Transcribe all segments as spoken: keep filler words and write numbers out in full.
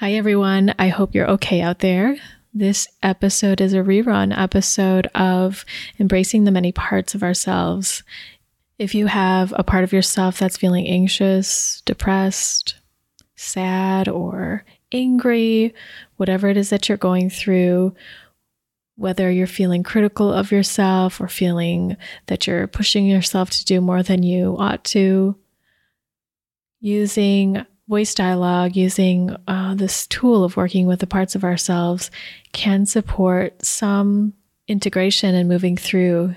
Hi, everyone. I hope you're okay out there. This episode is a rerun episode of Embracing the Many Parts of Ourselves. If you have a part of yourself that's feeling anxious, depressed, sad, or angry, whatever it is that you're going through, whether you're feeling critical of yourself or feeling that you're pushing yourself to do more than you ought to, using Voice Dialogue, using uh, this tool of working with the parts of ourselves, can support some integration and moving through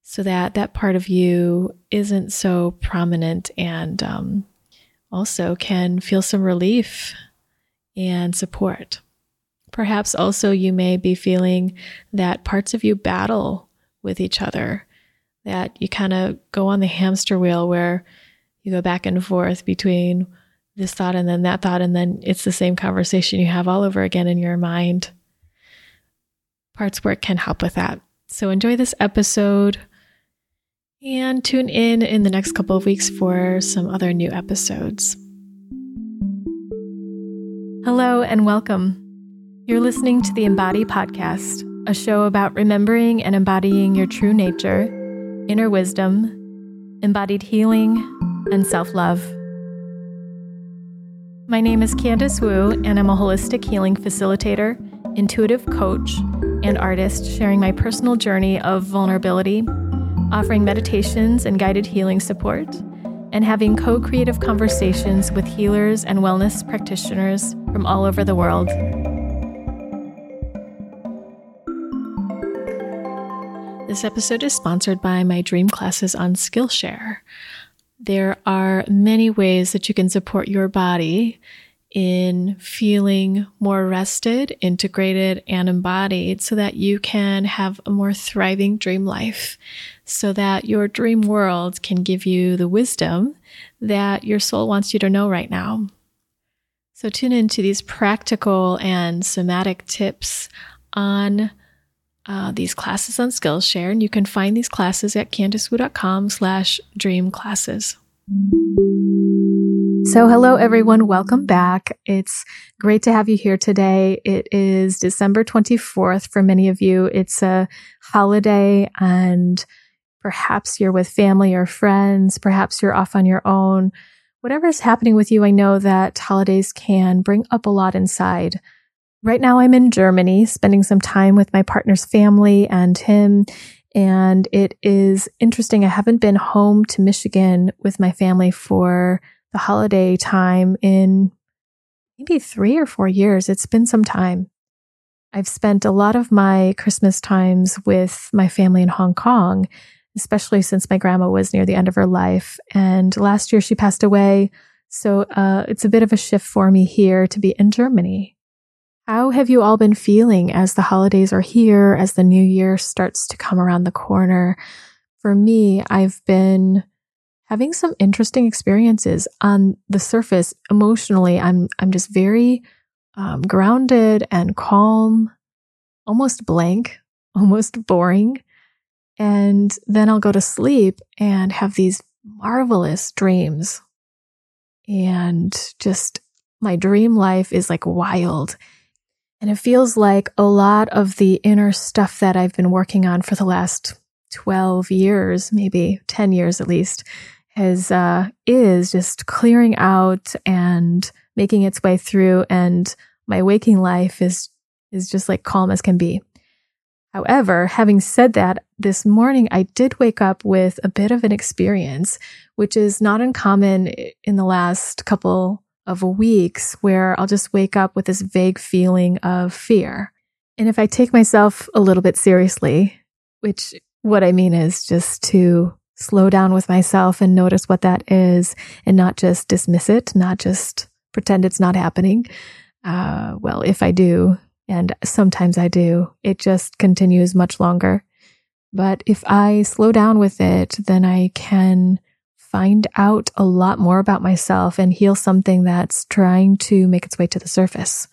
so that that part of you isn't so prominent, and um, also can feel some relief and support. Perhaps also you may be feeling that parts of you battle with each other, that you kind of go on the hamster wheel where you go back and forth between this thought and then that thought, and then it's the same conversation you have all over again in your mind. Parts Work can help with that. So enjoy this episode and tune in in the next couple of weeks for some other new episodes. Hello and welcome. You're listening to the Embody Podcast, a show about remembering and embodying your true nature, inner wisdom, embodied healing, and self-love. My name is Candace Wu, and I'm a holistic healing facilitator, intuitive coach, and artist, sharing my personal journey of vulnerability, offering meditations and guided healing support, and having co-creative conversations with healers and wellness practitioners from all over the world. This episode is sponsored by my dream classes on Skillshare. There are many ways that you can support your body in feeling more rested, integrated, and embodied so that you can have a more thriving dream life, so that your dream world can give you the wisdom that your soul wants you to know right now. So tune into these practical and somatic tips on Uh, these classes on Skillshare, and you can find these classes at Candice Wu dot com slash dream classes. So hello everyone, welcome back. It's great to have you here today. It is December twenty-fourth for many of you. It's a holiday, and perhaps you're with family or friends, perhaps you're off on your own. Whatever is happening with you, I know that holidays can bring up a lot inside. Right now I'm in Germany, spending some time with my partner's family and him, and it is interesting. I haven't been home to Michigan with my family for the holiday time in maybe three or four years. It's been some time. I've spent a lot of my Christmas times with my family in Hong Kong, especially since my grandma was near the end of her life, and last year she passed away, so uh, it's a bit of a shift for me here to be in Germany. How have you all been feeling as the holidays are here, as the new year starts to come around the corner? For me, I've been having some interesting experiences on the surface. Emotionally, I'm I'm just very um, grounded and calm, almost blank, almost boring. And then I'll go to sleep and have these marvelous dreams. And just my dream life is like wild. And it feels like a lot of the inner stuff that I've been working on for the last twelve years, maybe ten years at least, has, uh, is just clearing out and making its way through. And my waking life is, is just like calm as can be. However, having said that, this morning I did wake up with a bit of an experience, which is not uncommon in the last couple of weeks, where I'll just wake up with this vague feeling of fear. And if I take myself a little bit seriously, which what I mean is just to slow down with myself and notice what that is and not just dismiss it, not just pretend it's not happening. Uh, well, if I do, and sometimes I do, it just continues much longer. But if I slow down with it, then I can find out a lot more about myself and heal something that's trying to make its way to the surface.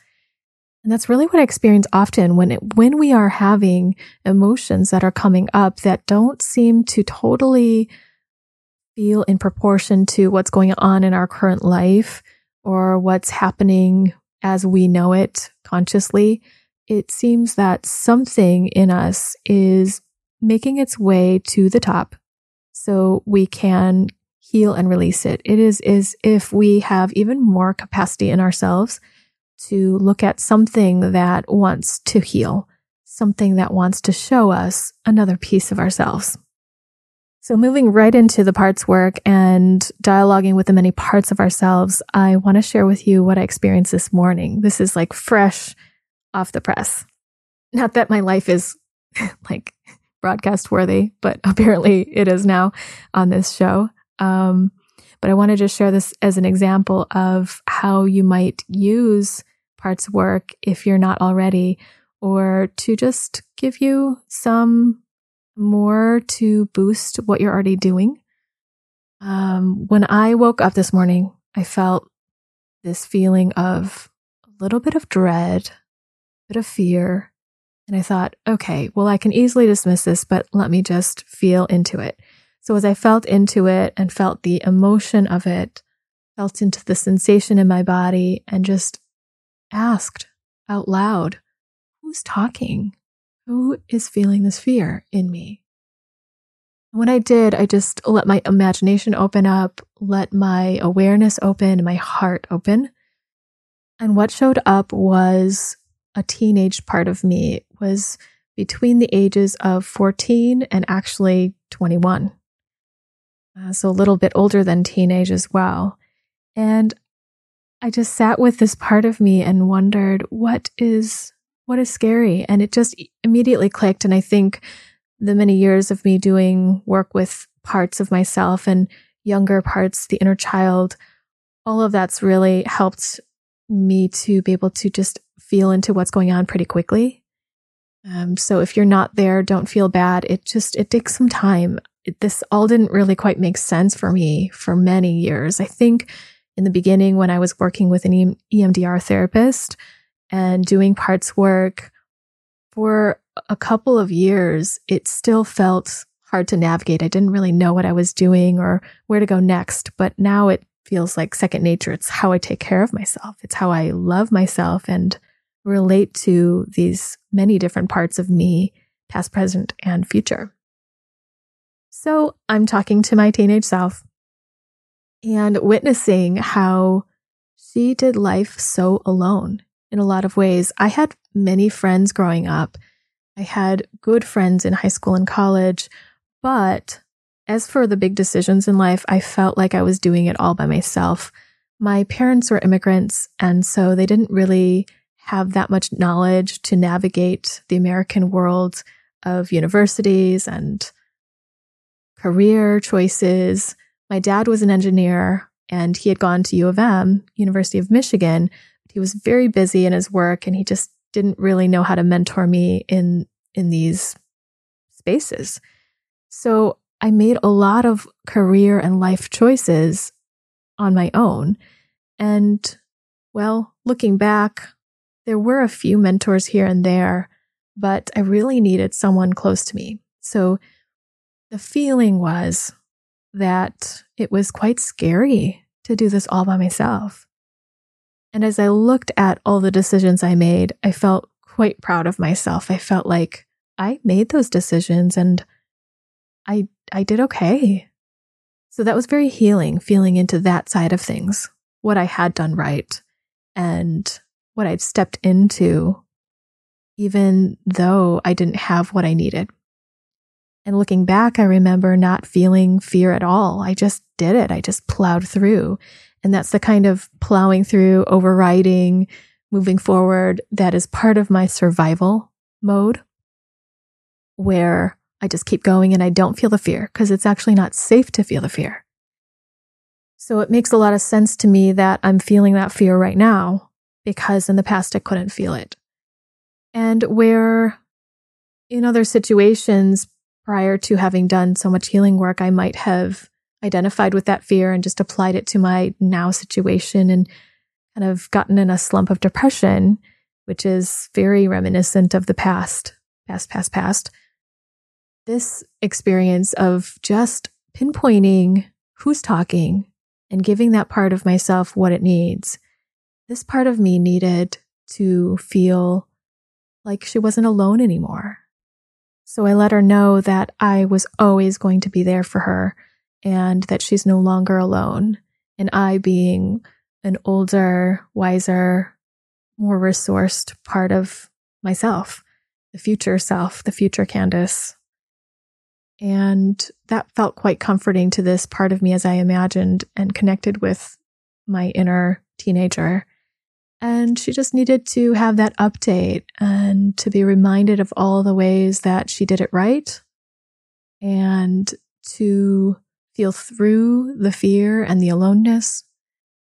And that's really what I experience often when it, when we are having emotions that are coming up that don't seem to totally feel in proportion to what's going on in our current life or what's happening as we know it consciously, it seems that something in us is making its way to the top so we can heal and release it. It is as if we have even more capacity in ourselves to look at something that wants to heal, something that wants to show us another piece of ourselves. So moving right into the parts work and dialoguing with the many parts of ourselves, I want to share with you what I experienced this morning. This is like fresh off the press. Not that my life is like broadcast worthy, but apparently it is now on this show. Um, but I want to just share this as an example of how you might use parts work if you're not already, or to just give you some more to boost what you're already doing. Um, when I woke up this morning, I felt this feeling of a little bit of dread, a bit of fear. And I thought, okay, well, I can easily dismiss this, but let me just feel into it. So as I felt into it and felt the emotion of it, felt into the sensation in my body and just asked out loud, who's talking? Who is feeling this fear in me? When I did, I just let my imagination open up, let my awareness open, my heart open. And what showed up was a teenage part of me. It was between the ages of fourteen and actually twenty-one. Uh, so a little bit older than teenage as well. And I just sat with this part of me and wondered, what is What is scary? And it just immediately clicked. And I think the many years of me doing work with parts of myself and younger parts, the inner child, all of that's really helped me to be able to just feel into what's going on pretty quickly. Um, so if you're not there, don't feel bad. It just, it takes some time. It, this all didn't really quite make sense for me for many years. I think in the beginning when I was working with an E M D R therapist, and doing parts work for a couple of years, it still felt hard to navigate. I didn't really know what I was doing or where to go next, but now it feels like second nature. It's how I take care of myself. It's how I love myself and relate to these many different parts of me, past, present, and future. So I'm talking to my teenage self and witnessing how she did life so alone. In a lot of ways, I had many friends growing up. I had good friends in high school and college, but as for the big decisions in life, I felt like I was doing it all by myself. My parents were immigrants, and so they didn't really have that much knowledge to navigate the American world of universities and career choices. My dad was an engineer, and he had gone to U of M, University of Michigan. He was very busy in his work and he just didn't really know how to mentor me in, in these spaces. So I made a lot of career and life choices on my own. And well, looking back, there were a few mentors here and there, but I really needed someone close to me. So the feeling was that it was quite scary to do this all by myself. And as I looked at all the decisions I made, I felt quite proud of myself. I felt like I made those decisions and I I did okay. So that was very healing, feeling into that side of things, what I had done right and what I'd stepped into, even though I didn't have what I needed. And looking back, I remember not feeling fear at all. I just did it. I just plowed through. And that's the kind of plowing through, overriding, moving forward that is part of my survival mode, where I just keep going and I don't feel the fear because it's actually not safe to feel the fear. So it makes a lot of sense to me that I'm feeling that fear right now because in the past I couldn't feel it. And where in other situations prior to having done so much healing work, I might have identified with that fear and just applied it to my now situation and kind of gotten in a slump of depression, which is very reminiscent of the past, past, past, past. This experience of just pinpointing who's talking and giving that part of myself what it needs, this part of me needed to feel like she wasn't alone anymore. So I let her know that I was always going to be there for her and that she's no longer alone. And I, being an older, wiser, more resourced part of myself, the future self, the future Candace. And that felt quite comforting to this part of me as I imagined and connected with my inner teenager. And she just needed to have that update and to be reminded of all the ways that she did it right and to feel through the fear and the aloneness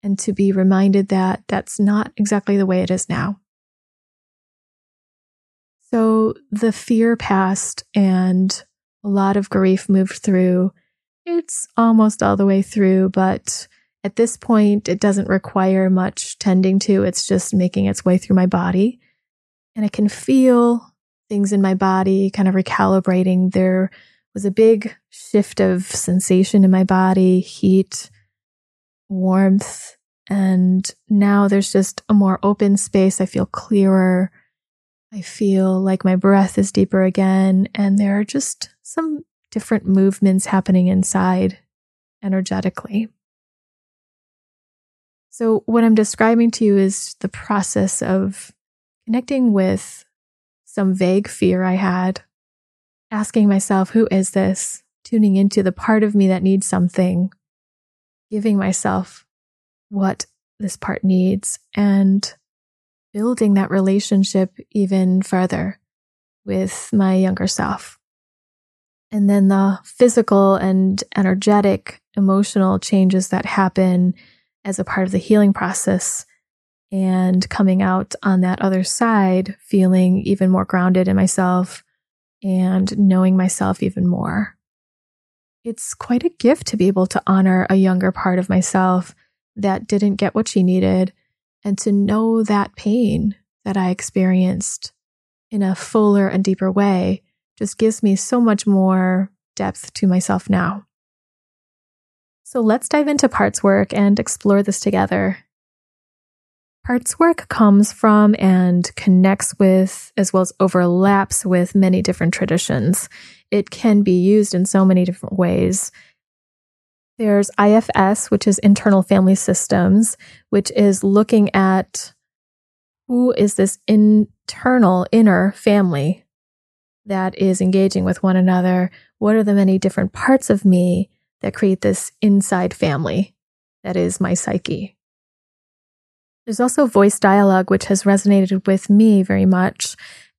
and to be reminded that that's not exactly the way it is now. So the fear passed and a lot of grief moved through. It's almost all the way through, but at this point, it doesn't require much tending to. It's just making its way through my body. And I can feel things in my body kind of recalibrating. There was a big shift of sensation in my body, heat, warmth. And now there's just a more open space. I feel clearer. I feel like my breath is deeper again. And there are just some different movements happening inside energetically. So what I'm describing to you is the process of connecting with some vague fear I had, asking myself, who is this? Tuning into the part of me that needs something, giving myself what this part needs, and building that relationship even further with my younger self. And then the physical and energetic, emotional changes that happen as a part of the healing process and coming out on that other side, feeling even more grounded in myself and knowing myself even more. It's quite a gift to be able to honor a younger part of myself that didn't get what she needed and to know that pain that I experienced in a fuller and deeper way just gives me so much more depth to myself now. So let's dive into parts work and explore this together. Parts work comes from and connects with, as well as overlaps with, many different traditions. It can be used in so many different ways. There's I F S, which is Internal Family Systems, which is looking at who is this internal, inner family that is engaging with one another. What are the many different parts of me that create this inside family that is my psyche? There's also voice dialogue, which has resonated with me very much.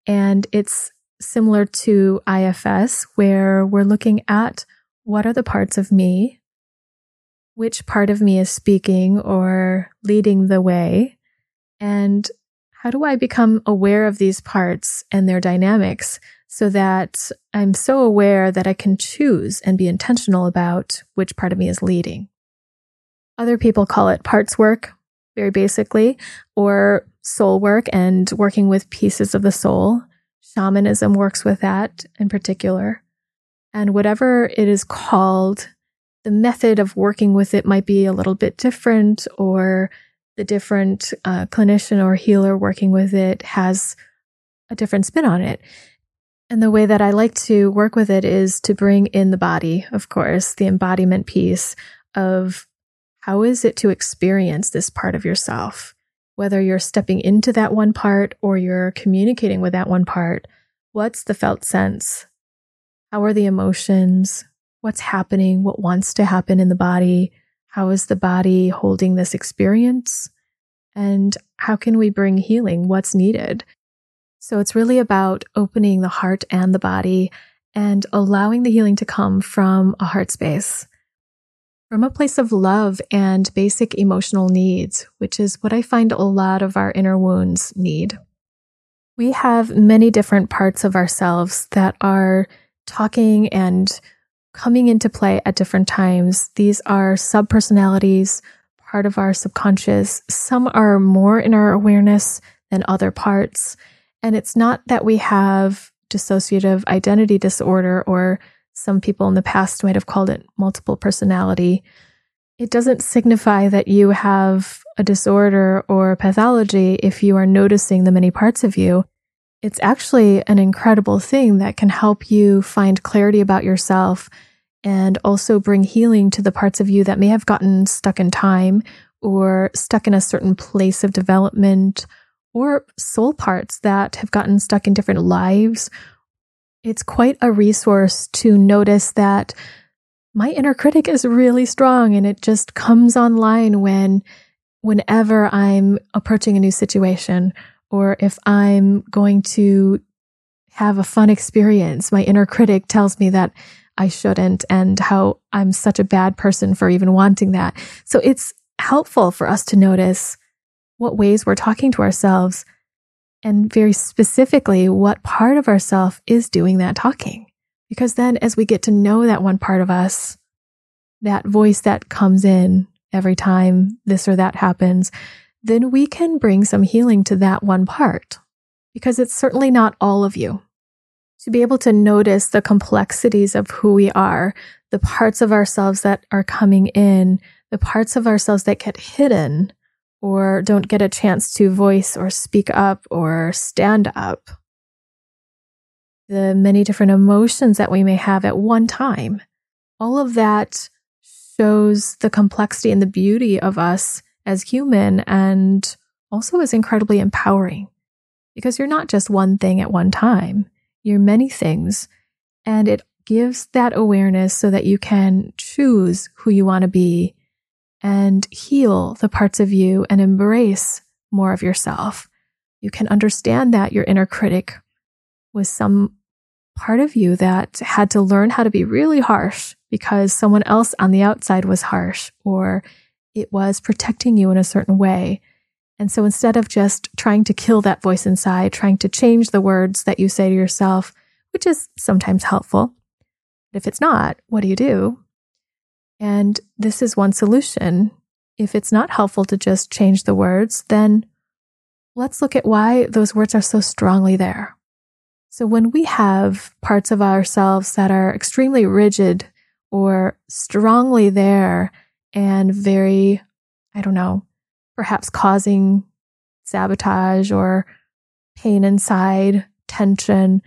And it's similar to I F S, where we're looking at what are the parts of me, which part of me is speaking or leading the way, and how do I become aware of these parts and their dynamics so that I'm so aware that I can choose and be intentional about which part of me is leading. Other people call it parts work, very basically, or soul work and working with pieces of the soul. Shamanism works with that in particular. And whatever it is called, the method of working with it might be a little bit different, or the different uh, clinician or healer working with it has a different spin on it. And the way that I like to work with it is to bring in the body, of course, the embodiment piece of how is it to experience this part of yourself, whether you're stepping into that one part or you're communicating with that one part. What's the felt sense? How are the emotions? What's happening? What wants to happen in the body? How is the body holding this experience? And how can we bring healing? What's needed? So it's really about opening the heart and the body and allowing the healing to come from a heart space, from a place of love and basic emotional needs, which is what I find a lot of our inner wounds need. We have many different parts of ourselves that are talking and coming into play at different times. These are subpersonalities, part of our subconscious. Some are more in our awareness than other parts. And it's not that we have dissociative identity disorder, or some people in the past might have called it multiple personality. It doesn't signify that you have a disorder or a pathology if you are noticing the many parts of you. It's actually an incredible thing that can help you find clarity about yourself and also bring healing to the parts of you that may have gotten stuck in time or stuck in a certain place of development, or soul parts that have gotten stuck in different lives. It's quite a resource to notice that my inner critic is really strong, and it just comes online when, whenever I'm approaching a new situation, or if I'm going to have a fun experience, my inner critic tells me that I shouldn't and how I'm such a bad person for even wanting that. So it's helpful for us to notice what ways we're talking to ourselves, and very specifically what part of ourself is doing that talking. Because then as we get to know that one part of us, that voice that comes in every time this or that happens, then we can bring some healing to that one part, because it's certainly not all of you. To be able to notice the complexities of who we are, the parts of ourselves that are coming in, the parts of ourselves that get hidden or don't get a chance to voice or speak up or stand up, the many different emotions that we may have at one time, all of that shows the complexity and the beauty of us as human, and also is incredibly empowering, because you're not just one thing at one time, you're many things, and it gives that awareness so that you can choose who you want to be and heal the parts of you and embrace more of yourself. You can understand that your inner critic was some part of you that had to learn how to be really harsh because someone else on the outside was harsh, or it was protecting you in a certain way. And so instead of just trying to kill that voice inside, trying to change the words that you say to yourself, which is sometimes helpful, but if it's not, what do you do? And this is one solution. If it's not helpful to just change the words, then let's look at why those words are so strongly there. So when we have parts of ourselves that are extremely rigid or strongly there and very, I don't know, perhaps causing sabotage or pain inside, tension,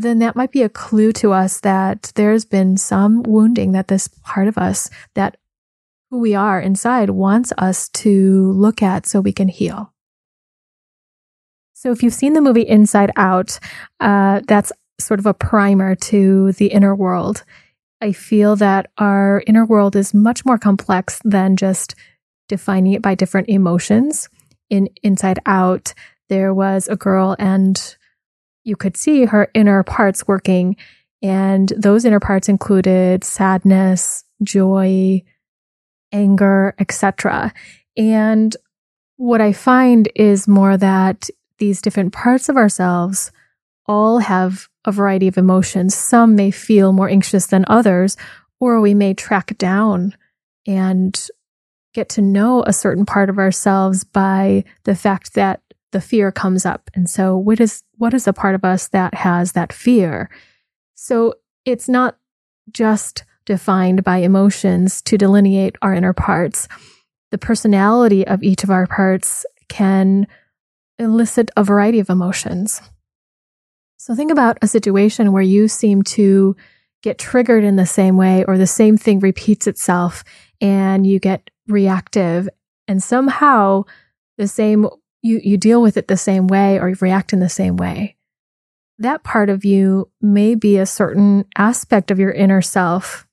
then that might be a clue to us that there's been some wounding that this part of us, that who we are inside, wants us to look at so we can heal. So if you've seen the movie Inside Out, uh, that's sort of a primer to the inner world. I feel that our inner world is much more complex than just defining it by different emotions. In Inside Out, there was a girl, and you could see her inner parts working, and those inner parts included sadness, joy, anger, et cetera. And what I find is more that these different parts of ourselves all have a variety of emotions. Some may feel more anxious than others, or we may track down and get to know a certain part of ourselves by the fact that the fear comes up. And so what is what is the part of us that has that fear? So it's not just defined by emotions to delineate our inner parts. The personality of each of our parts can elicit a variety of emotions. So think about a situation where you seem to get triggered in the same way, or the same thing repeats itself and you get reactive, and somehow the same You you deal with it the same way, or you react in the same way. That part of you may be a certain aspect of your inner self.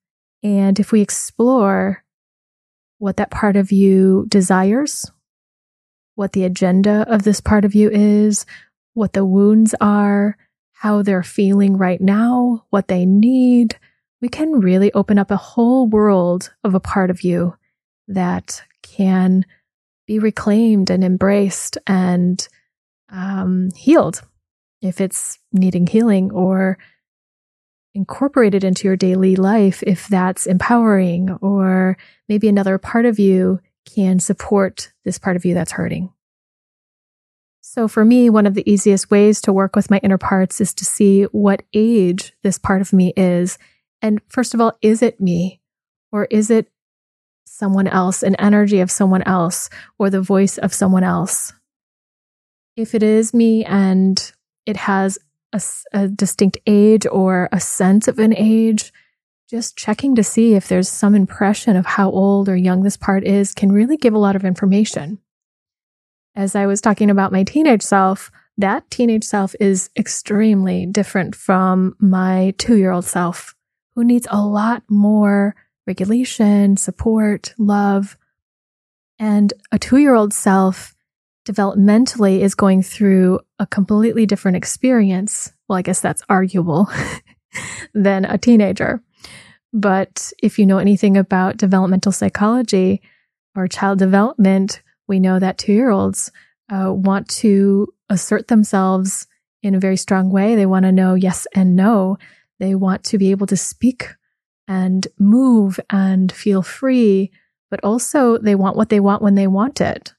And if we explore what that part of you desires, what the agenda of this part of you is, what the wounds are, how they're feeling right now, what they need, we can really open up a whole world of a part of you that can be reclaimed and embraced and um, healed, if it's needing healing, or incorporated into your daily life if that's empowering, or maybe another part of you can support this part of you that's hurting. So for me, one of the easiest ways to work with my inner parts is to see what age this part of me is. And first of all, is it me, or is it someone else, an energy of someone else, or the voice of someone else. If it is me and it has a, a distinct age or a sense of an age, just checking to see if there's some impression of how old or young this part is can really give a lot of information. As I was talking about my teenage self, that teenage self is extremely different from my two-year-old self, who needs a lot more regulation, support, love. And a two-year-old self developmentally is going through a completely different experience. Well, I guess that's arguable than a teenager. But if you know anything about developmental psychology or child development, we know that two-year-olds uh, want to assert themselves in a very strong way. They want to know yes and no. They want to be able to speak and move and feel free, but also they want what they want when they want it,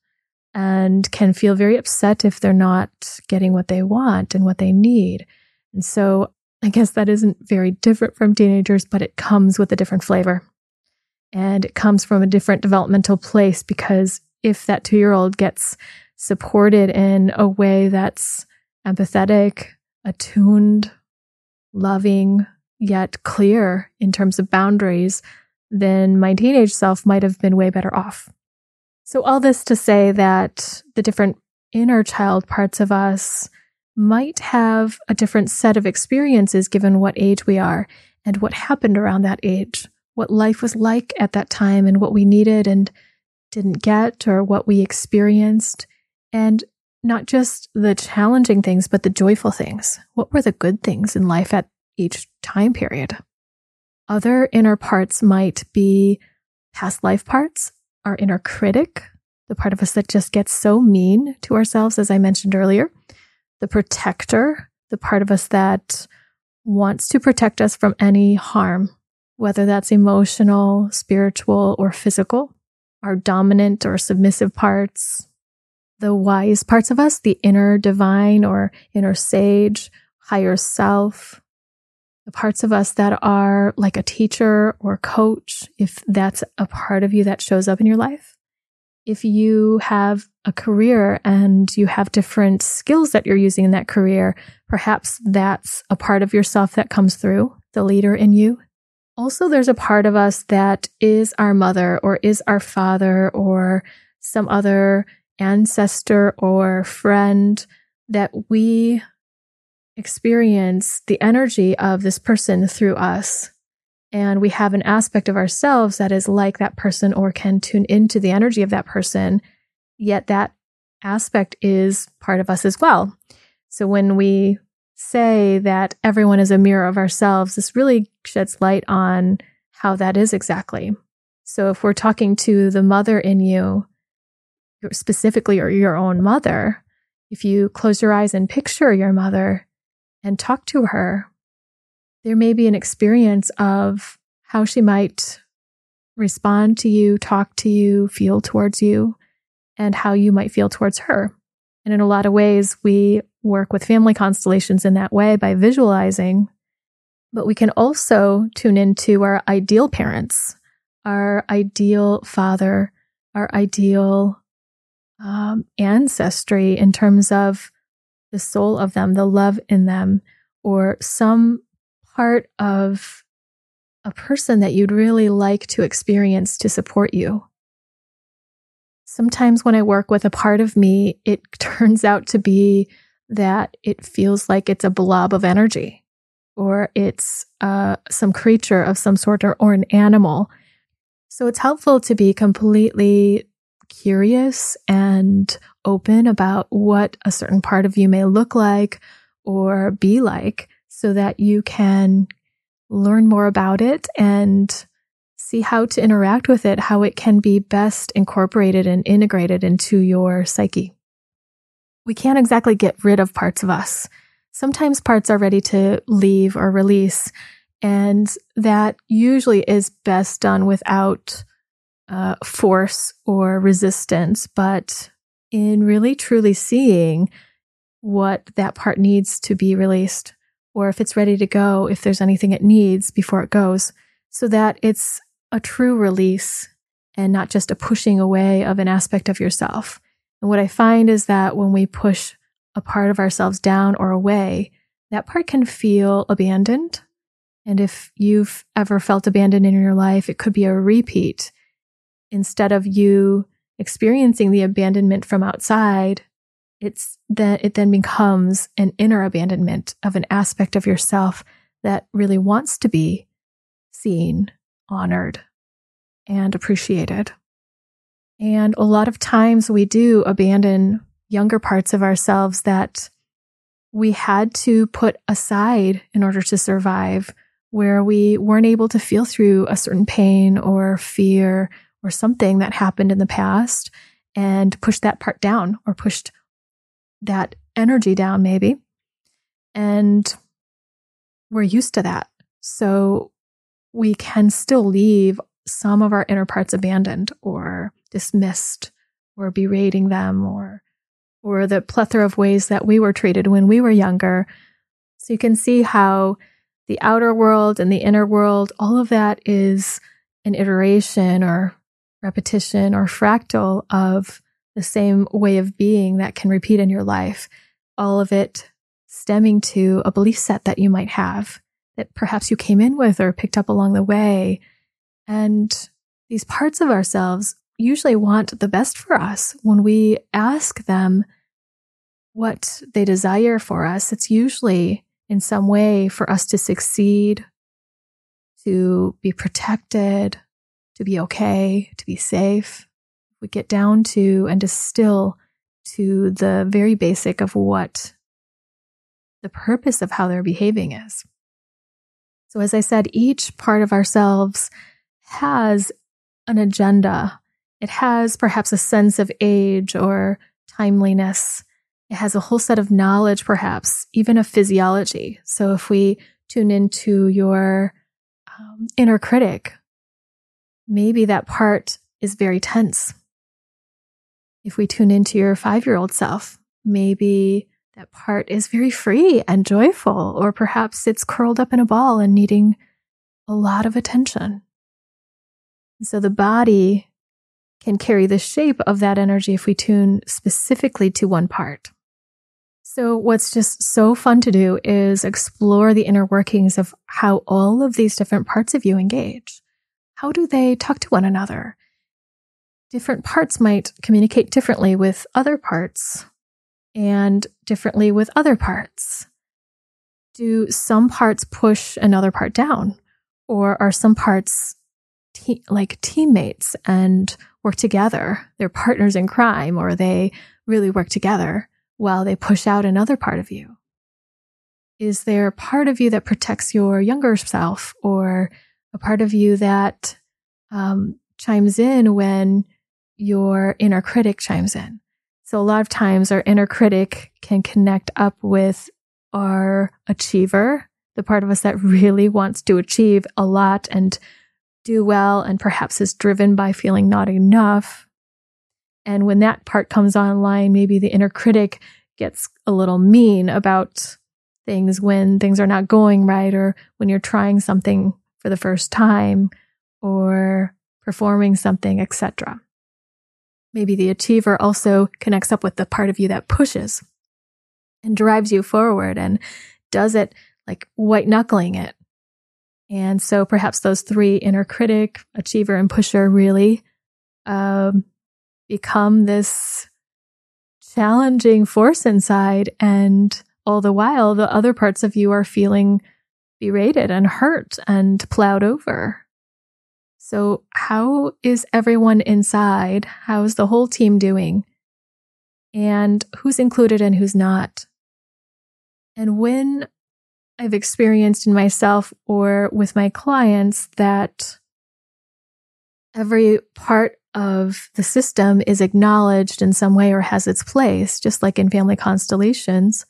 and can feel very upset if they're not getting what they want and what they need. And so I guess that isn't very different from teenagers, but it comes with a different flavor. And it comes from a different developmental place, because if that two-year-old gets supported in a way that's empathetic, attuned, loving, yet clear in terms of boundaries, then my teenage self might have been way better off. So all this to say that the different inner child parts of us might have a different set of experiences given what age we are and what happened around that age, what life was like at that time and what we needed and didn't get, or what we experienced. And not just the challenging things, but the joyful things. What were the good things in life at each time period? Other inner parts might be past life parts, our inner critic, the part of us that just gets so mean to ourselves, as I mentioned earlier, the protector, the part of us that wants to protect us from any harm, whether that's emotional, spiritual, or physical, our dominant or submissive parts, the wise parts of us, the inner divine or inner sage, higher self, the parts of us that are like a teacher or coach, if that's a part of you that shows up in your life. If you have a career and you have different skills that you're using in that career, perhaps that's a part of yourself that comes through, the leader in you. Also, there's a part of us that is our mother or is our father or some other ancestor or friend that we experience the energy of this person through us. And we have an aspect of ourselves that is like that person or can tune into the energy of that person, yet that aspect is part of us as well. So when we say that everyone is a mirror of ourselves, this really sheds light on how that is exactly. So if we're talking to the mother in you, specifically or your own mother, if you close your eyes and picture your mother and talk to her, there may be an experience of how she might respond to you, talk to you, feel towards you, and how you might feel towards her. And in a lot of ways, we work with family constellations in that way by visualizing, but we can also tune into our ideal parents, our ideal father, our ideal Um, ancestry in terms of the soul of them, the love in them, or some part of a person that you'd really like to experience to support you. Sometimes when I work with a part of me, it turns out to be that it feels like it's a blob of energy, or it's uh, some creature of some sort, or, or an animal. So it's helpful to be completely curious and open about what a certain part of you may look like or be like, so that you can learn more about it and see how to interact with it, how it can be best incorporated and integrated into your psyche. We can't exactly get rid of parts of us. Sometimes parts are ready to leave or release, and that usually is best done without Uh, force or resistance, but in really truly seeing what that part needs to be released, or if it's ready to go, if there's anything it needs before it goes, so that it's a true release and not just a pushing away of an aspect of yourself. And what I find is that when we push a part of ourselves down or away, that part can feel abandoned. And if you've ever felt abandoned in your life, it could be a repeat. Instead of you experiencing the abandonment from outside, it's that it then becomes an inner abandonment of an aspect of yourself that really wants to be seen, honored, and appreciated. And a lot of times we do abandon younger parts of ourselves that we had to put aside in order to survive, where we weren't able to feel through a certain pain or fear or something that happened in the past, and pushed that part down or pushed that energy down maybe. And we're used to that. So we can still leave some of our inner parts abandoned or dismissed or berating them or or the plethora of ways that we were treated when we were younger. So you can see how the outer world and the inner world, all of that is an iteration or repetition or fractal of the same way of being that can repeat in your life. All of it stemming to a belief set that you might have that perhaps you came in with or picked up along the way. And these parts of ourselves usually want the best for us. When we ask them what they desire for us, it's usually in some way for us to succeed, to be protected, to be okay, to be safe. We get down to and distill to the very basic of what the purpose of how they're behaving is. So as I said, each part of ourselves has an agenda. It has perhaps a sense of age or timeliness. It has a whole set of knowledge, perhaps, even of physiology. So if we tune into your um, inner critic, maybe that part is very tense. If we tune into your five-year-old self, maybe that part is very free and joyful, or perhaps it's curled up in a ball and needing a lot of attention. And so the body can carry the shape of that energy if we tune specifically to one part. So what's just so fun to do is explore the inner workings of how all of these different parts of you engage. How do they talk to one another? Different parts might communicate differently with other parts and differently with other parts. Do some parts push another part down? Or are some parts te- like teammates and work together? They're partners in crime, or they really work together while they push out another part of you. Is there a part of you that protects your younger self, or a part of you that um, chimes in when your inner critic chimes in? So a lot of times our inner critic can connect up with our achiever, the part of us that really wants to achieve a lot and do well, and perhaps is driven by feeling not enough. And when that part comes online, maybe the inner critic gets a little mean about things when things are not going right, or when you're trying something for the first time or performing something, et cetera. Maybe the achiever also connects up with the part of you that pushes and drives you forward and does it like white knuckling it. And so perhaps those three, inner critic, achiever, and pusher, really um, become this challenging force inside, and all the while the other parts of you are feeling berated and hurt and plowed over. So how is everyone inside? How is the whole team doing? And who's included and who's not? And when I've experienced in myself or with my clients that every part of the system is acknowledged in some way or has its place, just like in family constellations,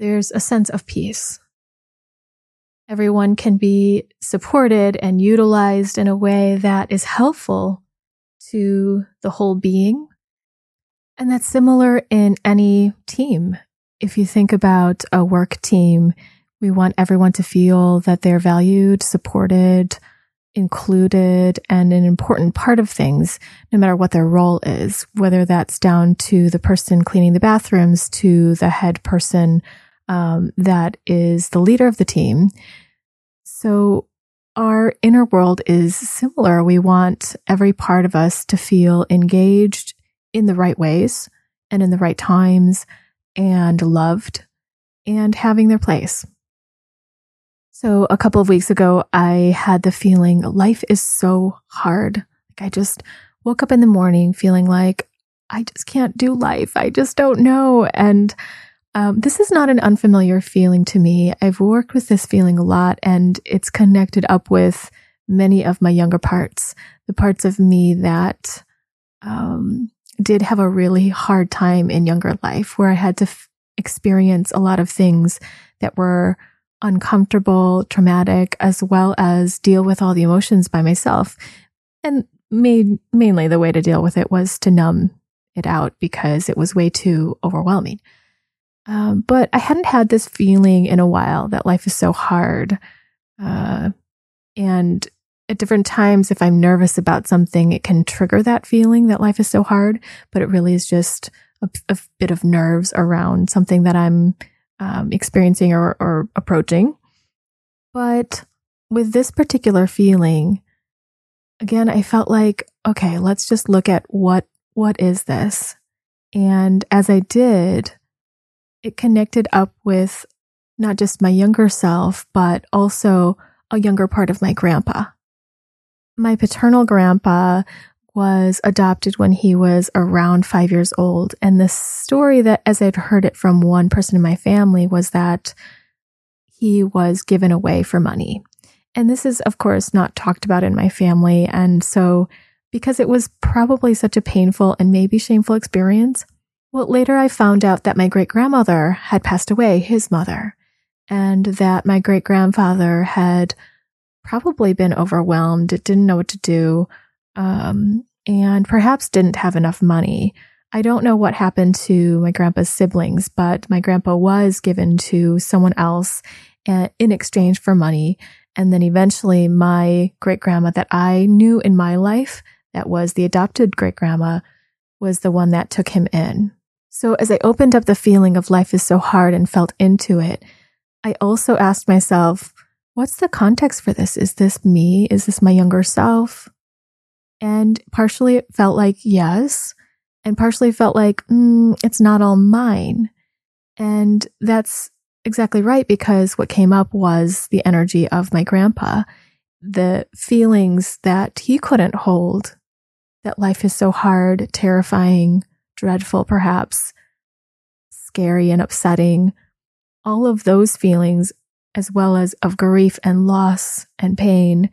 there's a sense of peace. Everyone can be supported and utilized in a way that is helpful to the whole being. And that's similar in any team. If you think about a work team, we want everyone to feel that they're valued, supported, included and an important part of things, no matter what their role is, whether that's down to the person cleaning the bathrooms, to the head person um, that is the leader of the team. So our inner world is similar. We want every part of us to feel engaged in the right ways and in the right times and loved and having their place. So a couple of weeks ago, I had the feeling life is so hard. Like I just woke up in the morning feeling like I just can't do life. I just don't know. And um, this is not an unfamiliar feeling to me. I've worked with this feeling a lot, and it's connected up with many of my younger parts, the parts of me that um, did have a really hard time in younger life, where I had to f- experience a lot of things that were uncomfortable, traumatic, as well as deal with all the emotions by myself. And made, mainly the way to deal with it was to numb it out because it was way too overwhelming. Um, but I hadn't had this feeling in a while that life is so hard. Uh, and at different times, if I'm nervous about something, it can trigger that feeling that life is so hard, but it really is just a, a bit of nerves around something that I'm Um, experiencing or, or approaching. But with this particular feeling, again, I felt like, okay, let's just look at what what is this? And as I did, it connected up with not just my younger self, but also a younger part of my grandpa. My paternal grandpa was adopted when he was around five years old. And the story that, as I'd heard it from one person in my family, was that he was given away for money. And this is, of course, not talked about in my family. And so, because it was probably such a painful and maybe shameful experience, well, later I found out that my great-grandmother had passed away, his mother, and that my great-grandfather had probably been overwhelmed, didn't know what to do, Um, and perhaps didn't have enough money. I don't know what happened to my grandpa's siblings, but my grandpa was given to someone else in exchange for money. And then eventually my great-grandma that I knew in my life, that was the adopted great-grandma, was the one that took him in. So as I opened up the feeling of life is so hard and felt into it, I also asked myself, what's the context for this? Is this me? Is this my younger self? And partially it felt like yes, and partially it felt like mm, it's not all mine. And that's exactly right, because what came up was the energy of my grandpa, the feelings that he couldn't hold, that life is so hard, terrifying, dreadful perhaps, scary and upsetting, all of those feelings, as well as of grief and loss and pain,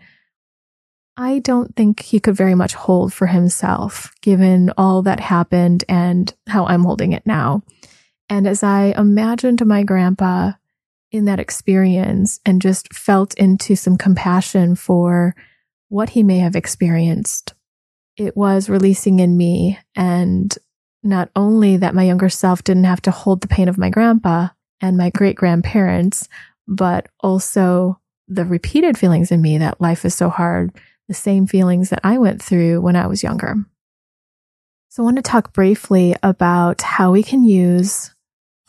I don't think he could very much hold for himself, given all that happened and how I'm holding it now. And as I imagined my grandpa in that experience and just felt into some compassion for what he may have experienced, it was releasing in me. And not only that my younger self didn't have to hold the pain of my grandpa and my great-grandparents, but also the repeated feelings in me that life is so hard, the same feelings that I went through when I was younger. So I want to talk briefly about how we can use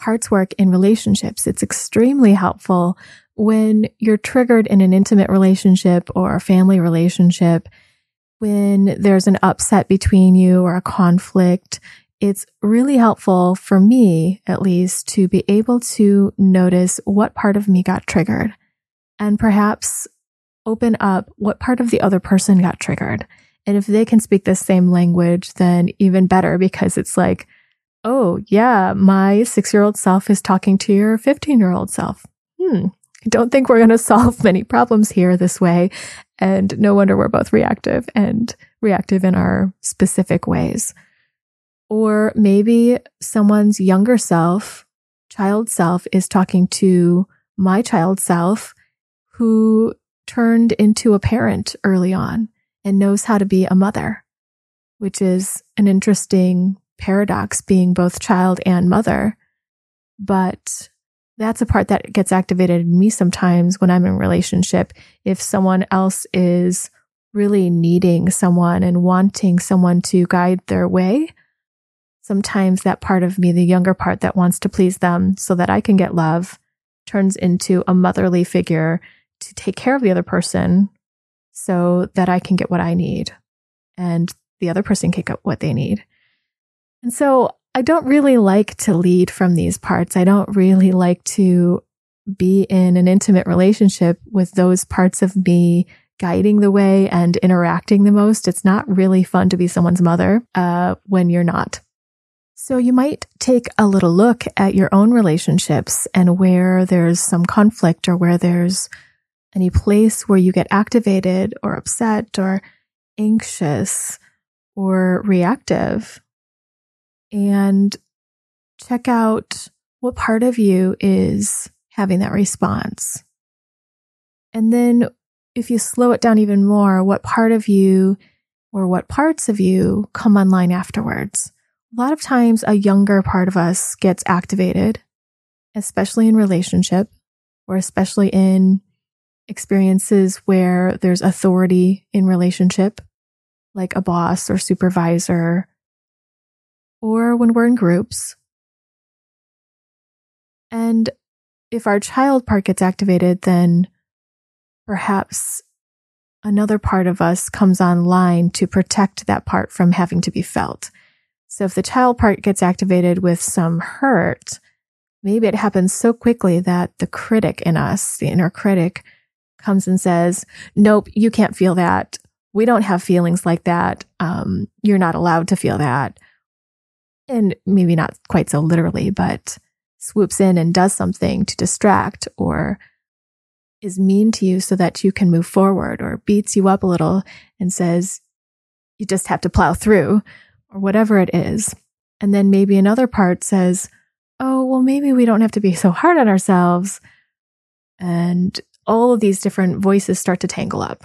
parts work in relationships. It's extremely helpful when you're triggered in an intimate relationship or a family relationship, when there's an upset between you or a conflict. It's really helpful for me, at least, to be able to notice what part of me got triggered and perhaps open up what part of the other person got triggered. And if they can speak the same language, then even better, because it's like, oh yeah, my six-year-old self is talking to your fifteen-year-old self. Hmm, I don't think we're going to solve many problems here this way. And no wonder we're both reactive and reactive in our specific ways. Or maybe someone's younger self, child self, is talking to my child self who turned into a parent early on and knows how to be a mother, which is an interesting paradox, being both child and mother. But that's a part that gets activated in me sometimes when I'm in a relationship. If someone else is really needing someone and wanting someone to guide their way. Sometimes that part of me, the younger part that wants to please them so that I can get love, turns into a motherly figure to take care of the other person so that I can get what I need and the other person can get what they need. And so I don't really like to lead from these parts. I don't really like to be in an intimate relationship with those parts of me guiding the way and interacting the most. It's not really fun to be someone's mother uh, when you're not. So you might take a little look at your own relationships and where there's some conflict or where there's any place where you get activated or upset or anxious or reactive, and check out what part of you is having that response. And then if you slow it down even more, what part of you or what parts of you come online afterwards? A lot of times a younger part of us gets activated, especially in relationship or especially in experiences where there's authority in relationship, like a boss or supervisor, or when we're in groups. And if our child part gets activated, then perhaps another part of us comes online to protect that part from having to be felt. So if the child part gets activated with some hurt, maybe it happens so quickly that the critic in us, the inner critic, comes and says, nope, you can't feel that. We don't have feelings like that. Um, you're not allowed to feel that. And maybe not quite so literally, but swoops in and does something to distract or is mean to you so that you can move forward, or beats you up a little and says, you just have to plow through, or whatever it is. And then maybe another part says, oh, well, maybe we don't have to be so hard on ourselves. And all of these different voices start to tangle up.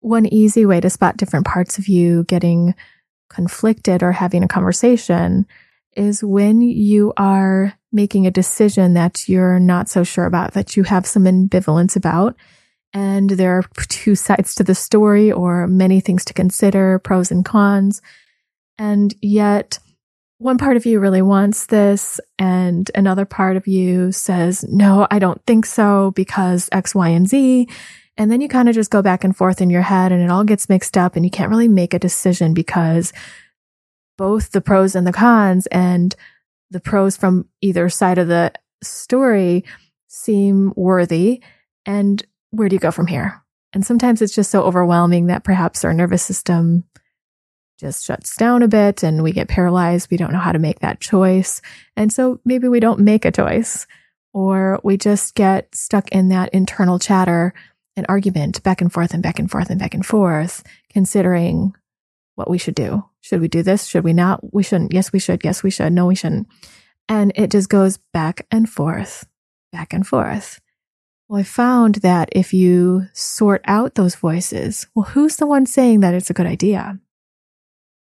One easy way to spot different parts of you getting conflicted or having a conversation is when you are making a decision that you're not so sure about, that you have some ambivalence about, and there are two sides to the story or many things to consider, pros and cons, and yet one part of you really wants this and another part of you says, no, I don't think so because X, Y, and Z, and then you kind of just go back and forth in your head and it all gets mixed up and you can't really make a decision because both the pros and the cons and the pros from either side of the story seem worthy. And where do you go from here? And sometimes it's just so overwhelming that perhaps our nervous system just shuts down a bit and we get paralyzed. We don't know how to make that choice. And so maybe we don't make a choice, or we just get stuck in that internal chatter and argument back and forth and back and forth and back and forth, considering what we should do. Should we do this? Should we not? We shouldn't. Yes, we should. Yes, we should. No, we shouldn't. And it just goes back and forth, back and forth. Well, I found that if you sort out those voices, well, who's the one saying that it's a good idea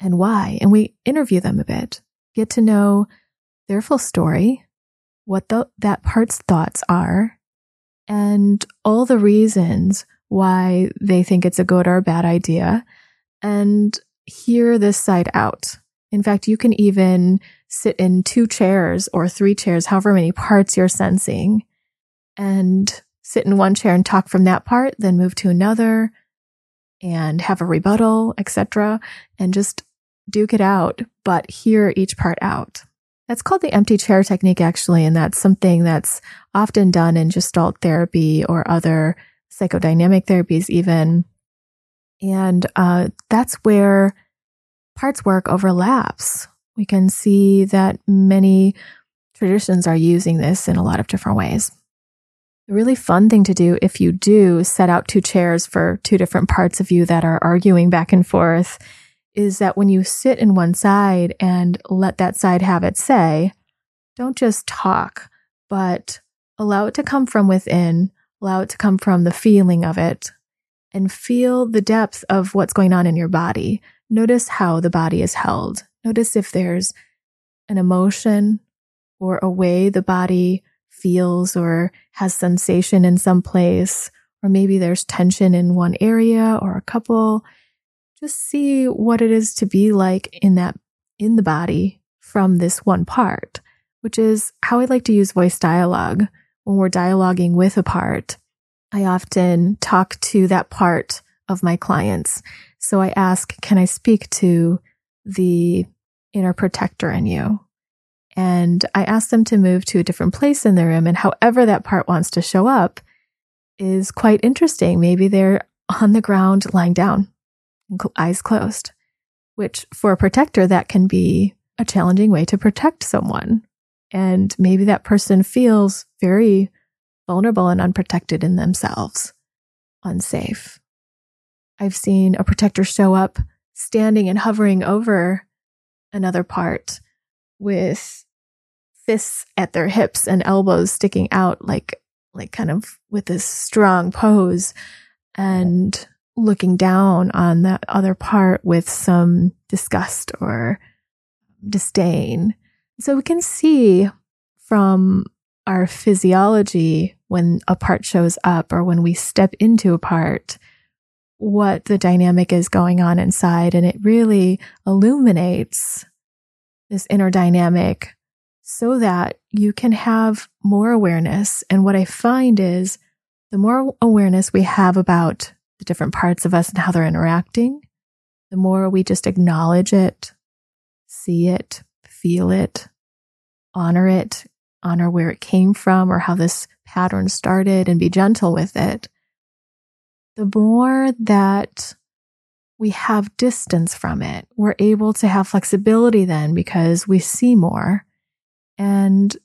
and why? And we interview them a bit, get to know their full story, what the, that part's thoughts are, and all the reasons why they think it's a good or a bad idea, and hear this side out. In fact, you can even sit in two chairs or three chairs, however many parts you're sensing, and sit in one chair and talk from that part, then move to another and have a rebuttal, et cetera, and just duke it out, but hear each part out. That's called the empty chair technique, actually, and that's something that's often done in Gestalt therapy or other psychodynamic therapies even. And uh, that's where parts work overlaps. We can see that many traditions are using this in a lot of different ways. The really fun thing to do, if you do set out two chairs for two different parts of you that are arguing back and forth, is that when you sit in one side and let that side have its say, don't just talk, but allow it to come from within, allow it to come from the feeling of it, and feel the depth of what's going on in your body. Notice how the body is held. Notice if there's an emotion or a way the body feels or has sensation in some place, or maybe there's tension in one area or a couple. Just see what it is to be like in that, in the body from this one part, which is how I like to use voice dialogue. When we're dialoguing with a part, I often talk to that part of my clients. So I ask, can I speak to the inner protector in you? And I ask them to move to a different place in the room, and however that part wants to show up is quite interesting. Maybe they're on the ground lying down, eyes closed, which for a protector, that can be a challenging way to protect someone. And maybe that person feels very vulnerable and unprotected in themselves, unsafe. I've seen a protector show up standing and hovering over another part with fists at their hips and elbows sticking out, like like kind of with this strong pose, and looking down on the other part with some disgust or disdain. So we can see from our physiology when a part shows up or when we step into a part what the dynamic is going on inside, and it really illuminates this inner dynamic so that you can have more awareness. And what I find is the more awareness we have about the different parts of us and how they're interacting, the more we just acknowledge it, see it, feel it, honor it, honor where it came from or how this pattern started, and be gentle with it. The more that we have distance from it, we're able to have flexibility then, because we see more and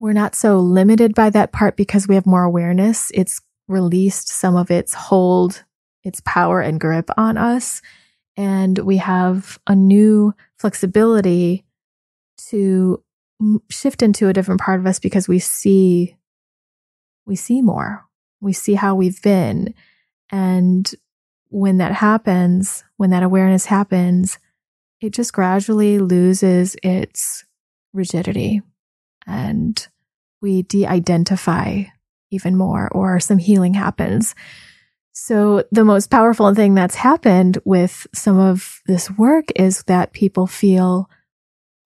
we're not so limited by that part because we have more awareness. It's released some of its hold, its power and grip on us. And we have a new flexibility to shift into a different part of us because we see, we see more. We see how we've been. And when that happens, when that awareness happens, it just gradually loses its rigidity. And we de-identify even more, or some healing happens. So the most powerful thing that's happened with some of this work is that people feel,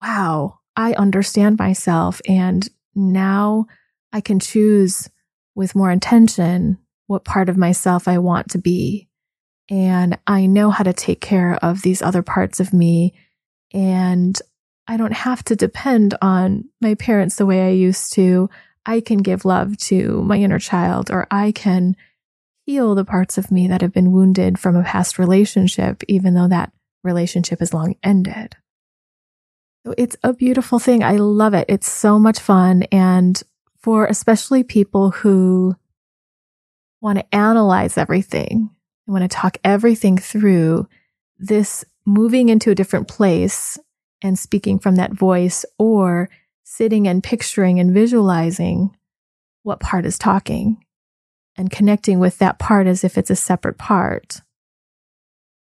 wow, I understand myself, and now I can choose with more intention what part of myself I want to be. And I know how to take care of these other parts of me. And I don't have to depend on my parents the way I used to. I can give love to my inner child, or I can heal the parts of me that have been wounded from a past relationship, even though that relationship is long ended. So it's a beautiful thing. I love it. It's so much fun. And for especially people who want to analyze everything, I want to talk everything through, this moving into a different place and speaking from that voice, or sitting and picturing and visualizing what part is talking and connecting with that part as if it's a separate part.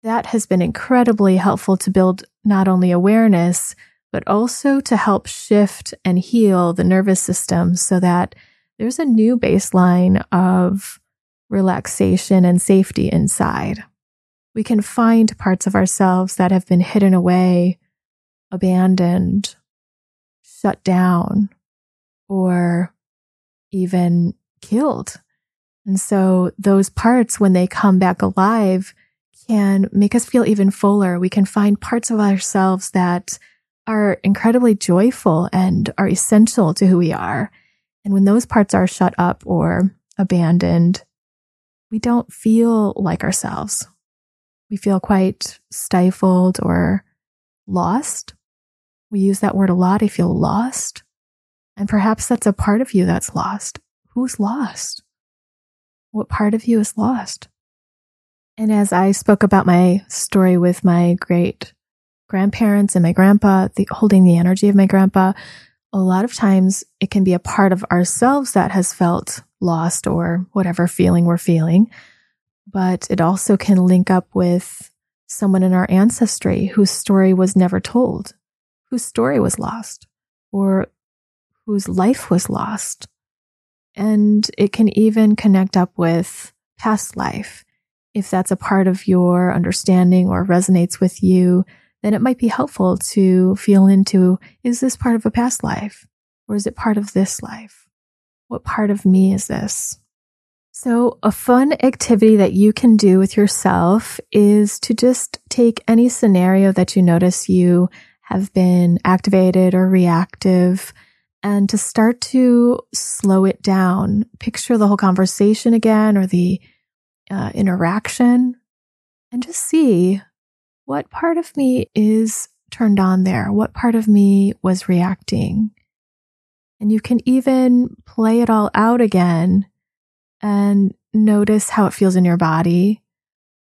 That has been incredibly helpful to build not only awareness, but also to help shift and heal the nervous system so that there's a new baseline of relaxation and safety inside. We can find parts of ourselves that have been hidden away, abandoned, shut down, or even killed. And so those parts, when they come back alive, can make us feel even fuller. We can find parts of ourselves that are incredibly joyful and are essential to who we are. And when those parts are shut up or abandoned, we don't feel like ourselves. We feel quite stifled or lost. We use that word a lot. I feel lost. And perhaps that's a part of you that's lost. Who's lost? What part of you is lost? And as I spoke about my story with my great grandparents and my grandpa, the, holding the energy of my grandpa, a lot of times it can be a part of ourselves that has felt lost or whatever feeling we're feeling, but it also can link up with someone in our ancestry whose story was never told, whose story was lost, or whose life was lost. And it can even connect up with past life. If that's a part of your understanding or resonates with you, then it might be helpful to feel into, is this part of a past life? Or is it part of this life? What part of me is this? So a fun activity that you can do with yourself is to just take any scenario that you notice you have been activated or reactive, and to start to slow it down. Picture the whole conversation again, or the uh, interaction, and just see what part of me is turned on there, what part of me was reacting. And you can even play it all out again and notice how it feels in your body,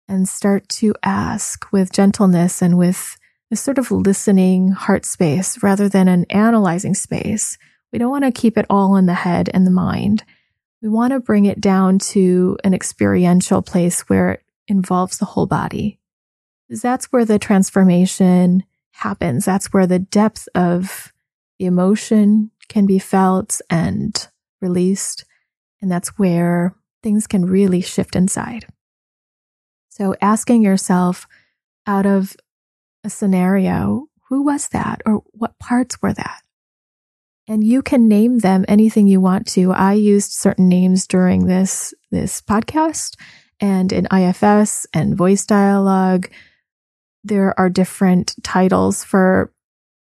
and start to ask with gentleness and with this sort of listening heart space rather than an analyzing space. We don't want to keep it all in the head and the mind. We want to bring it down to an experiential place where it involves the whole body. That's where the transformation happens. That's where the depth of the emotion can be felt and released. And that's where things can really shift inside. So asking yourself out of a scenario, who was that? Or what parts were that? And you can name them anything you want to. I used certain names during this, this podcast, and in I F S and Voice Dialogue, there are different titles for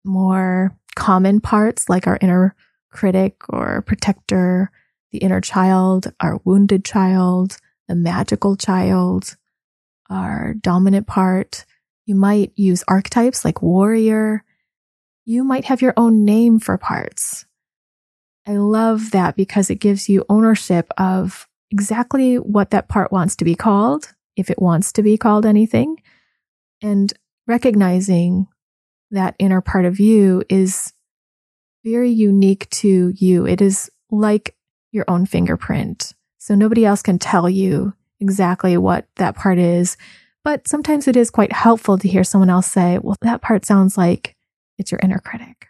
more common parts like our inner critic or protector, the inner child, our wounded child, the magical child, our dominant part. You might use archetypes like warrior. You might have your own name for parts. I love that because it gives you ownership of exactly what that part wants to be called, if it wants to be called anything. And recognizing that inner part of you is very unique to you. It is like your own fingerprint. So nobody else can tell you exactly what that part is. But sometimes it is quite helpful to hear someone else say, well, that part sounds like it's your inner critic.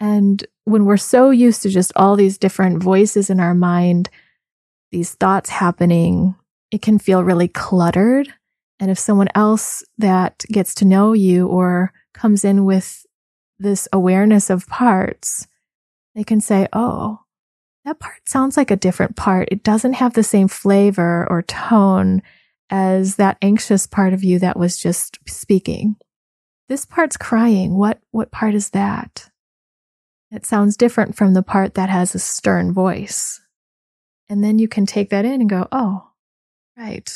And when we're so used to just all these different voices in our mind, these thoughts happening, it can feel really cluttered. And if someone else that gets to know you or comes in with this awareness of parts, they can say, oh, that part sounds like a different part. It doesn't have the same flavor or tone as that anxious part of you that was just speaking. This part's crying. What what part is that? It sounds different from the part that has a stern voice. And then you can take that in and go, oh, right.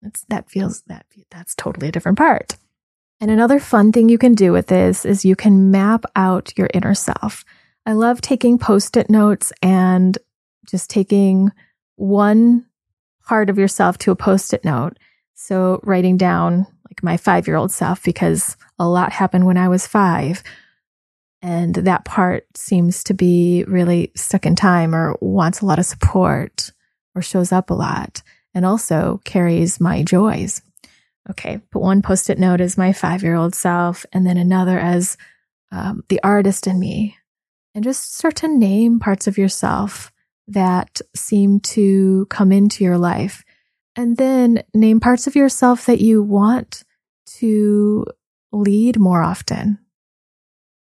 That's, that feels, that that's totally a different part. And another fun thing you can do with this is you can map out your inner self. I love taking post-it notes and just taking one part of yourself to a post-it note. So writing down like my five-year-old self, because a lot happened when I was five. And that part seems to be really stuck in time or wants a lot of support or shows up a lot and also carries my joys. Okay, but one post-it note is my five-year-old self and then another as um, the artist in me. And just start to name parts of yourself that seem to come into your life. And then name parts of yourself that you want to lead more often.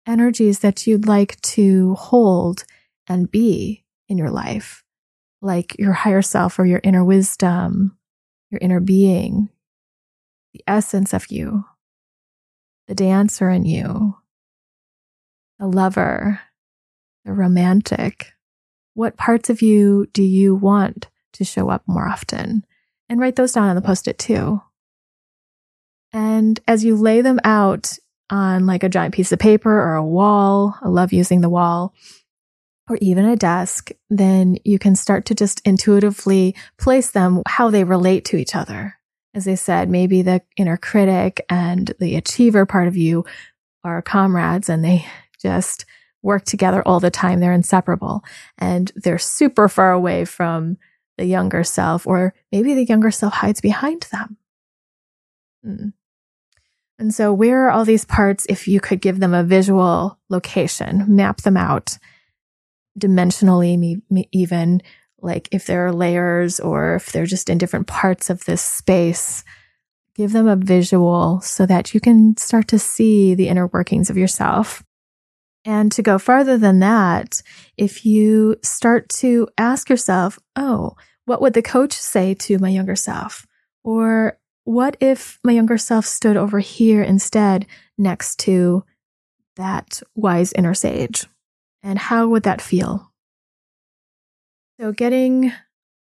Energies that you'd like to hold and be in your life, like your higher self or your inner wisdom, your inner being, the essence of you, the dancer in you, the lover, the romantic. What parts of you do you want to show up more often? And write those down on the post-it too. And as you lay them out on like a giant piece of paper or a wall, I love using the wall, or even a desk, then you can start to just intuitively place them how they relate to each other. As I said, maybe the inner critic and the achiever part of you are comrades and they just work together all the time. They're inseparable and they're super far away from the younger self, or maybe the younger self hides behind them. Mm. And so where are all these parts if you could give them a visual location, map them out? dimensionally, even like if there are layers or if they're just in different parts of this space, give them a visual so that you can start to see the inner workings of yourself. And to go farther than that, if you start to ask yourself, oh, what would the coach say to my younger self? Or what if my younger self stood over here instead next to that wise inner sage? And how would that feel? So getting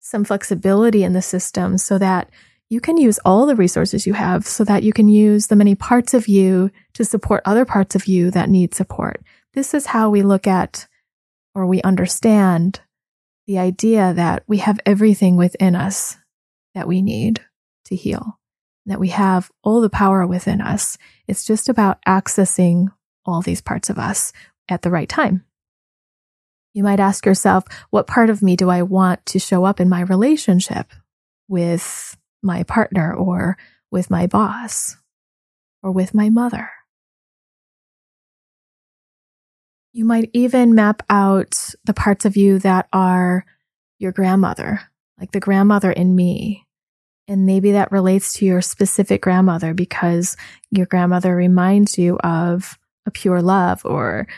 some flexibility in the system so that you can use all the resources you have, so that you can use the many parts of you to support other parts of you that need support. This is how we look at, or we understand, the idea that we have everything within us that we need to heal, that we have all the power within us. It's just about accessing all these parts of us at the right time. You might ask yourself, what part of me do I want to show up in my relationship with my partner, or with my boss, or with my mother? You might even map out the parts of you that are your grandmother, like the grandmother in me. And maybe that relates to your specific grandmother because your grandmother reminds you of a pure love or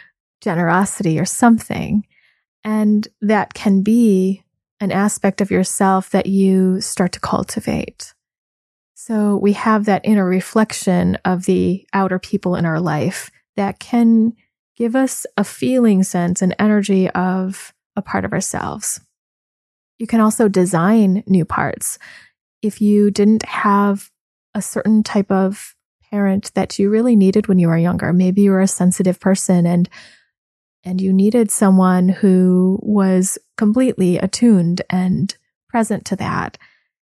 generosity or something. And that can be an aspect of yourself that you start to cultivate. So we have that inner reflection of the outer people in our life that can give us a feeling sense and energy of a part of ourselves. You can also design new parts. If you didn't have a certain type of parent that you really needed when you were younger, maybe you were a sensitive person and And you needed someone who was completely attuned and present to that.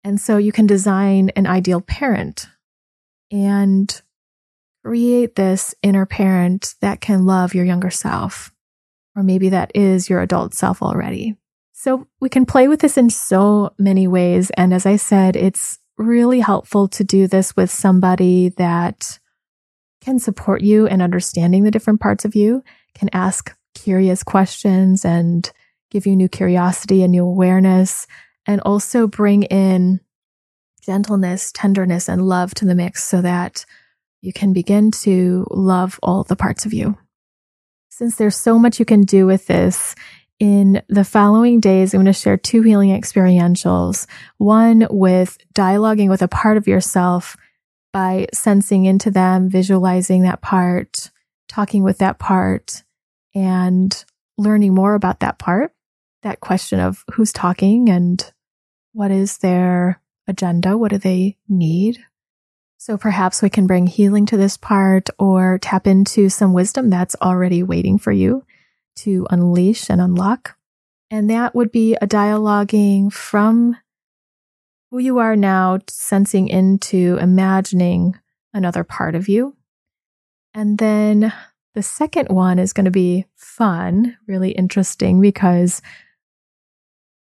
And so you can design an ideal parent and create this inner parent that can love your younger self. Or maybe that is your adult self already. So we can play with this in so many ways. And as I said, it's really helpful to do this with somebody that can support you in understanding the different parts of you, can ask curious questions and give you new curiosity and new awareness, and also bring in gentleness, tenderness, and love to the mix so that you can begin to love all the parts of you. Since there's so much you can do with this, in the following days, I'm going to share two healing experientials, one with dialoguing with a part of yourself by sensing into them, visualizing that part, talking with that part, and learning more about that part, that question of who's talking and what is their agenda, what do they need. So perhaps we can bring healing to this part or tap into some wisdom that's already waiting for you to unleash and unlock. And that would be a dialoguing from who you are now, sensing into, imagining another part of you. And then the second one is going to be fun, really interesting, because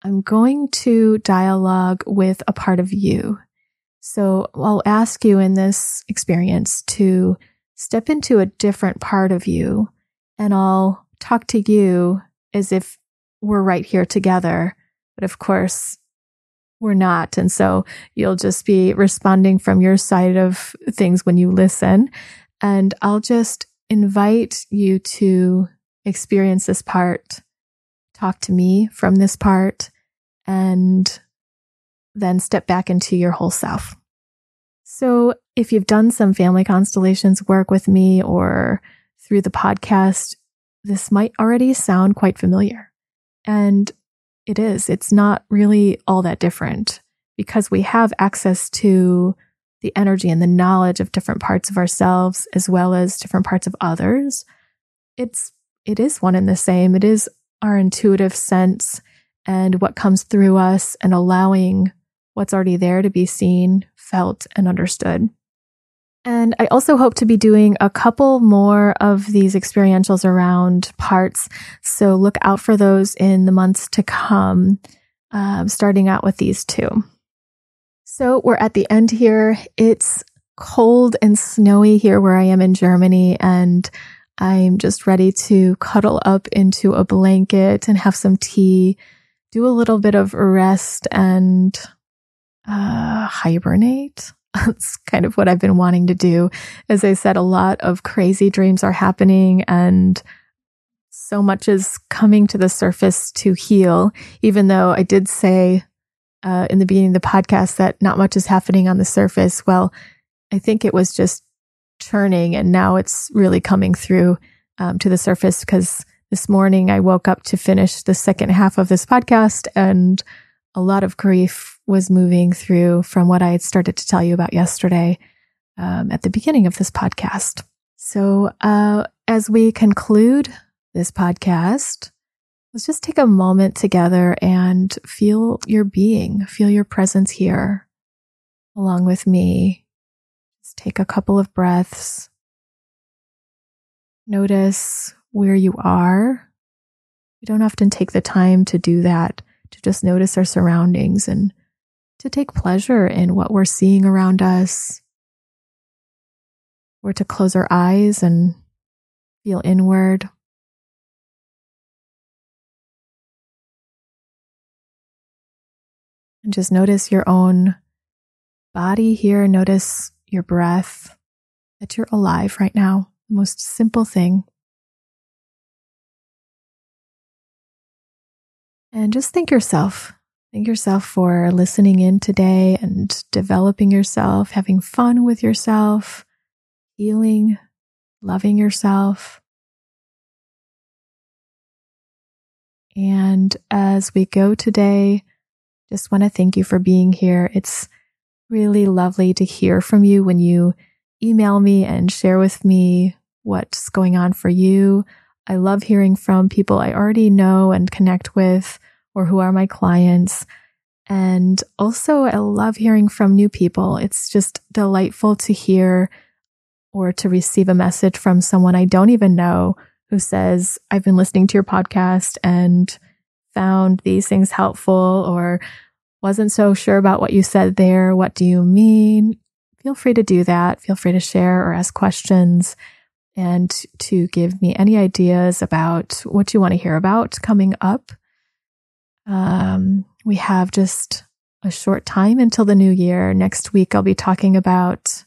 I'm going to dialogue with a part of you. So I'll ask you in this experience to step into a different part of you, and I'll talk to you as if we're right here together. But of course, we're not. And so you'll just be responding from your side of things when you listen. And I'll just invite you to experience this part, talk to me from this part, and then step back into your whole self. So if you've done some family constellations work with me or through the podcast, this might already sound quite familiar. And it is. It's not really all that different because we have access to the energy and the knowledge of different parts of ourselves, as well as different parts of others. It's, it is one and the same. It is our intuitive sense and what comes through us, and allowing what's already there to be seen, felt, and understood. And I also hope to be doing a couple more of these experientials around parts. So look out for those in the months to come, um, starting out with these two. So we're at the end here. It's cold and snowy here where I am in Germany, and I'm just ready to cuddle up into a blanket and have some tea, do a little bit of rest and uh, hibernate. That's kind of what I've been wanting to do. As I said, a lot of crazy dreams are happening and so much is coming to the surface to heal, even though I did say uh, in the beginning of the podcast that not much is happening on the surface. Well, I think it was just churning and now it's really coming through um, to the surface, because this morning I woke up to finish the second half of this podcast and a lot of grief was moving through from what I had started to tell you about yesterday um, at the beginning of this podcast. So uh, as we conclude this podcast, let's just take a moment together and feel your being, feel your presence here along with me. Just take a couple of breaths. Notice where you are. We don't often take the time to do that, to just notice our surroundings and to take pleasure in what we're seeing around us, or to close our eyes and feel inward. And just notice your own body here. Notice your breath, that you're alive right now. The most simple thing. And just thank yourself. Thank yourself for listening in today and developing yourself, having fun with yourself, healing, loving yourself. And as we go today, just want to thank you for being here. It's really lovely to hear from you when you email me and share with me what's going on for you. I love hearing from people I already know and connect with, or who are my clients. And also, I love hearing from new people. It's just delightful to hear or to receive a message from someone I don't even know who says, I've been listening to your podcast and found these things helpful, or wasn't so sure about what you said there. What do you mean? Feel free to do that. Feel free to share or ask questions, and to give me any ideas about what you want to hear about coming up. Um, we have just a short time until the new year. Next week, I'll be talking about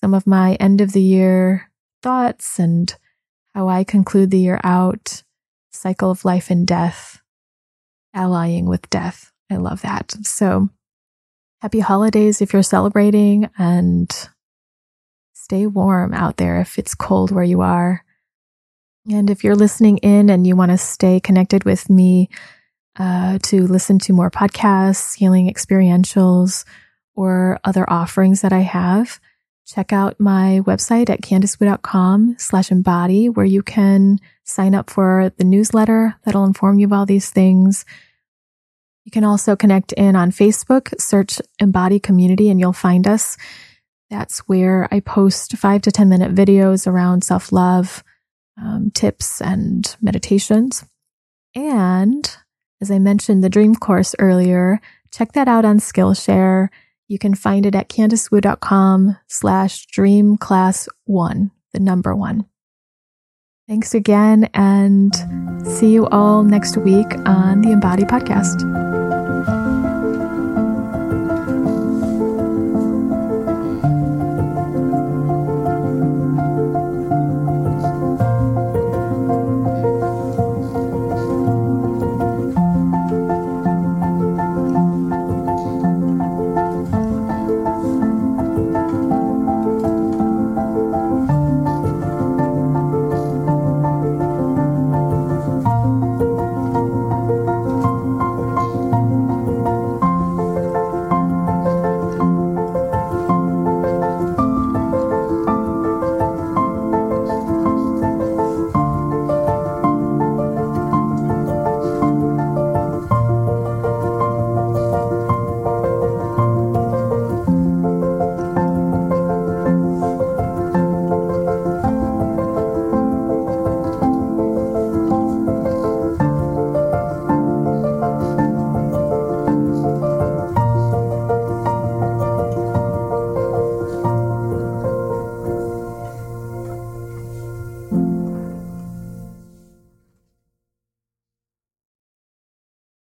some of my end of the year thoughts and how I conclude the year out, cycle of life and death, allying with death. I love that. So happy holidays if you're celebrating, and stay warm out there if it's cold where you are. And if you're listening in and you want to stay connected with me uh, to listen to more podcasts, healing experientials, or other offerings that I have, check out my website at Candice Wu dot com slash embody, where you can sign up for the newsletter that'll inform you of all these things. You can also connect in on Facebook, search Embody Community, and you'll find us. That's where I post five to ten minute videos around self-love, um, tips, and meditations. And as I mentioned, the dream course earlier, check that out on Skillshare. You can find it at Candice Wu dot com slash dream class one, the number one. Thanks again, and see you all next week on the Embody Podcast.